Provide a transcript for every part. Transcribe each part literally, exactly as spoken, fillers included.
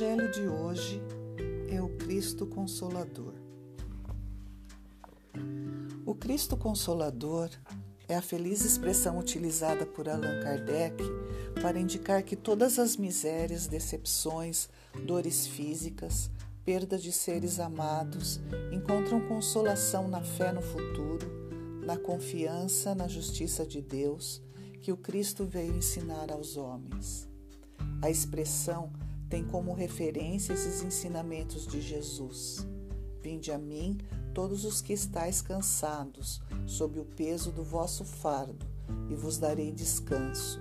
Evangelho de hoje é o Cristo Consolador. O Cristo Consolador é a feliz expressão utilizada por Allan Kardec para indicar que todas as misérias, decepções, dores físicas, perda de seres amados encontram consolação na fé no futuro, na confiança na justiça de Deus que o Cristo veio ensinar aos homens. A expressão tem como referência esses ensinamentos de Jesus. Vinde a mim, todos os que estáis cansados, sob o peso do vosso fardo, e vos darei descanso.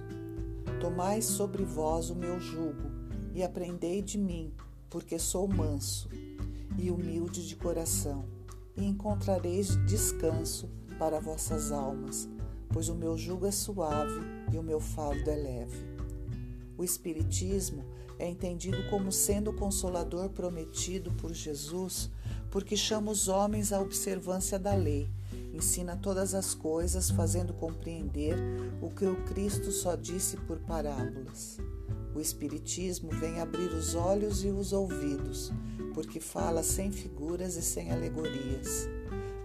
Tomai sobre vós o meu jugo, e aprendei de mim, porque sou manso e humilde de coração, e encontrareis descanso para vossas almas, pois o meu jugo é suave e o meu fardo é leve. O Espiritismo é entendido como sendo o consolador prometido por Jesus, porque chama os homens à observância da lei, ensina todas as coisas, fazendo compreender o que o Cristo só disse por parábolas. O Espiritismo vem abrir os olhos e os ouvidos, porque fala sem figuras e sem alegorias.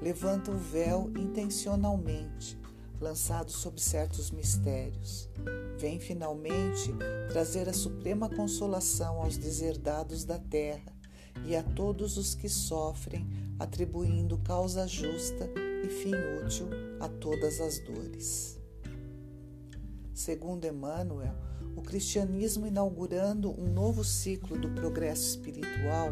Levanta o véu intencionalmente, lançado sob certos mistérios. Vem finalmente trazer a suprema consolação aos deserdados da terra e a todos os que sofrem, atribuindo causa justa e fim útil a todas as dores. Segundo Emmanuel, o cristianismo, inaugurando um novo ciclo do progresso espiritual,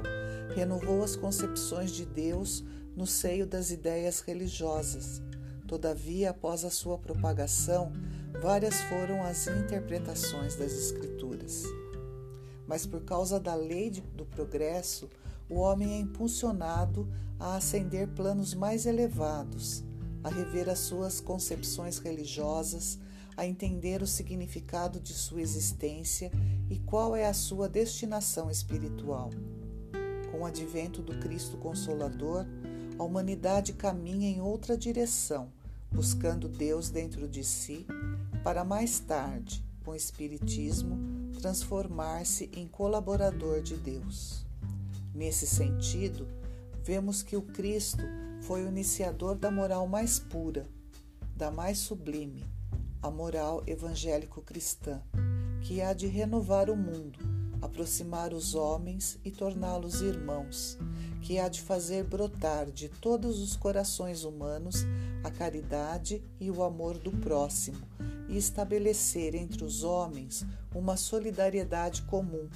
renovou as concepções de Deus no seio das ideias religiosas. Todavia, após a sua propagação, várias foram as interpretações das Escrituras. Mas por causa da lei do progresso, o homem é impulsionado a ascender planos mais elevados, a rever as suas concepções religiosas, a entender o significado de sua existência e qual é a sua destinação espiritual. Com o advento do Cristo Consolador, a humanidade caminha em outra direção, buscando Deus dentro de si, para mais tarde, com o Espiritismo, transformar-se em colaborador de Deus. Nesse sentido, vemos que o Cristo foi o iniciador da moral mais pura, da mais sublime, a moral evangélico-cristã, que há de renovar o mundo, aproximar os homens e torná-los irmãos, que há de fazer brotar de todos os corações humanos a caridade e o amor do próximo, e estabelecer entre os homens uma solidariedade comum,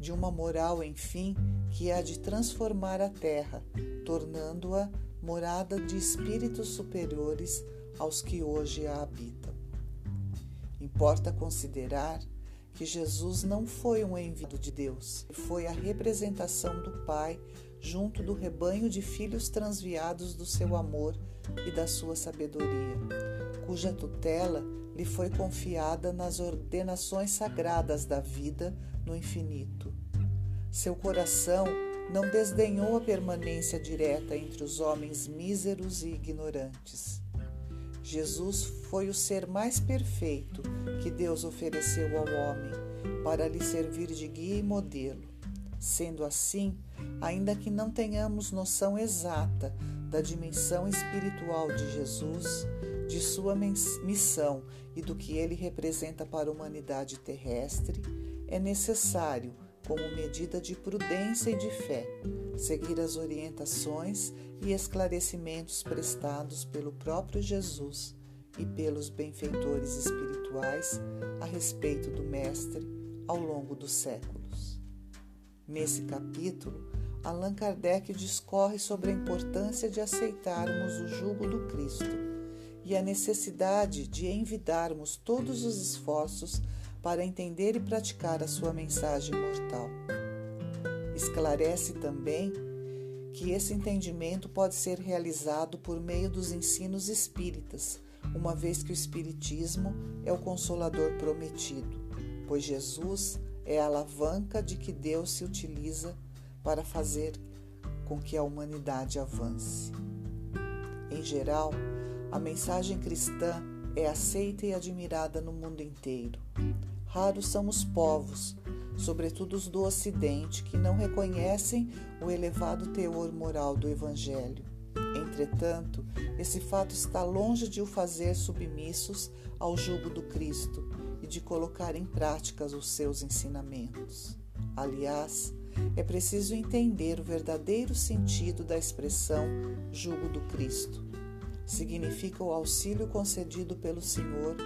de uma moral, enfim, que há de transformar a terra, tornando-a morada de espíritos superiores aos que hoje a habitam. Importa considerar que Jesus não foi um enviado de Deus, foi a representação do Pai junto do rebanho de filhos transviados do seu amor e da sua sabedoria, cuja tutela lhe foi confiada nas ordenações sagradas da vida no infinito. Seu coração não desdenhou a permanência direta entre os homens míseros e ignorantes. Jesus foi o ser mais perfeito que Deus ofereceu ao homem para lhe servir de guia e modelo. Sendo assim, ainda que não tenhamos noção exata da dimensão espiritual de Jesus, de sua missão e do que ele representa para a humanidade terrestre, é necessário, como medida de prudência e de fé, seguir as orientações e esclarecimentos prestados pelo próprio Jesus e pelos benfeitores espirituais a respeito do Mestre ao longo dos séculos. Nesse capítulo, Allan Kardec discorre sobre a importância de aceitarmos o jugo do Cristo e a necessidade de envidarmos todos os esforços para entender e praticar a sua mensagem imortal. Esclarece também que esse entendimento pode ser realizado por meio dos ensinos espíritas, uma vez que o Espiritismo é o consolador prometido, pois Jesus é a alavanca de que Deus se utiliza para fazer com que a humanidade avance. Em geral, a mensagem cristã é aceita e admirada no mundo inteiro. Raros são os povos sobretudo os do Ocidente, que não reconhecem o elevado teor moral do Evangelho. Entretanto, esse fato está longe de o fazer submissos ao jugo do Cristo e de colocar em práticas os seus ensinamentos. Aliás, é preciso entender o verdadeiro sentido da expressão jugo do Cristo. Significa o auxílio concedido pelo Senhor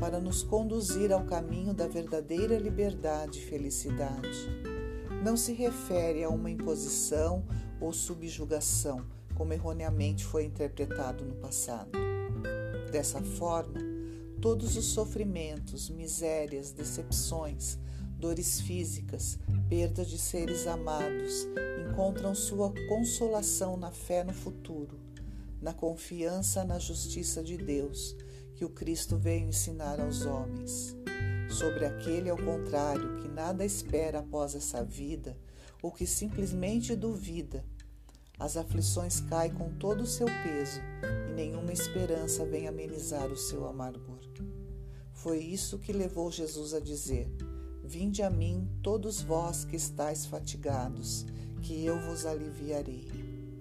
para nos conduzir ao caminho da verdadeira liberdade e felicidade. Não se refere a uma imposição ou subjugação, como erroneamente foi interpretado no passado. Dessa forma, todos os sofrimentos, misérias, decepções, dores físicas, perda de seres amados, encontram sua consolação na fé no futuro, na confiança na justiça de Deus, que o Cristo veio ensinar aos homens. Sobre aquele, ao contrário, que nada espera após essa vida, ou que simplesmente duvida, as aflições caem com todo o seu peso e nenhuma esperança vem amenizar o seu amargor. Foi isso que levou Jesus a dizer: "Vinde a mim, todos vós que estáis fatigados, que eu vos aliviarei."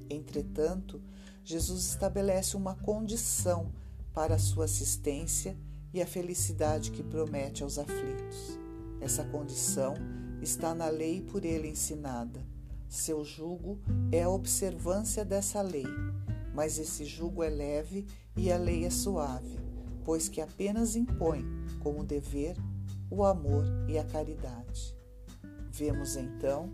Entretanto, Jesus estabelece uma condição para a sua assistência e a felicidade que promete aos aflitos. Essa condição está na lei por ele ensinada. Seu jugo é a observância dessa lei, mas esse jugo é leve e a lei é suave, pois que apenas impõe, como dever, o amor e a caridade. Vemos, então,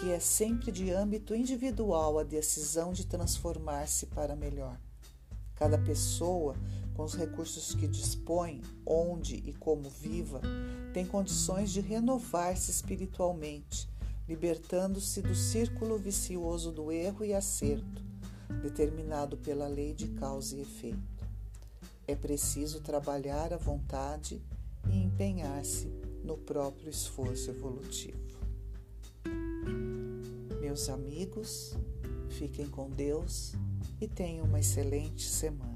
que é sempre de âmbito individual a decisão de transformar-se para melhor. Cada pessoa, com os recursos que dispõe, onde e como viva, tem condições de renovar-se espiritualmente, libertando-se do círculo vicioso do erro e acerto, determinado pela lei de causa e efeito. É preciso trabalhar à vontade e empenhar-se no próprio esforço evolutivo. Meus amigos, fiquem com Deus e tenham uma excelente semana.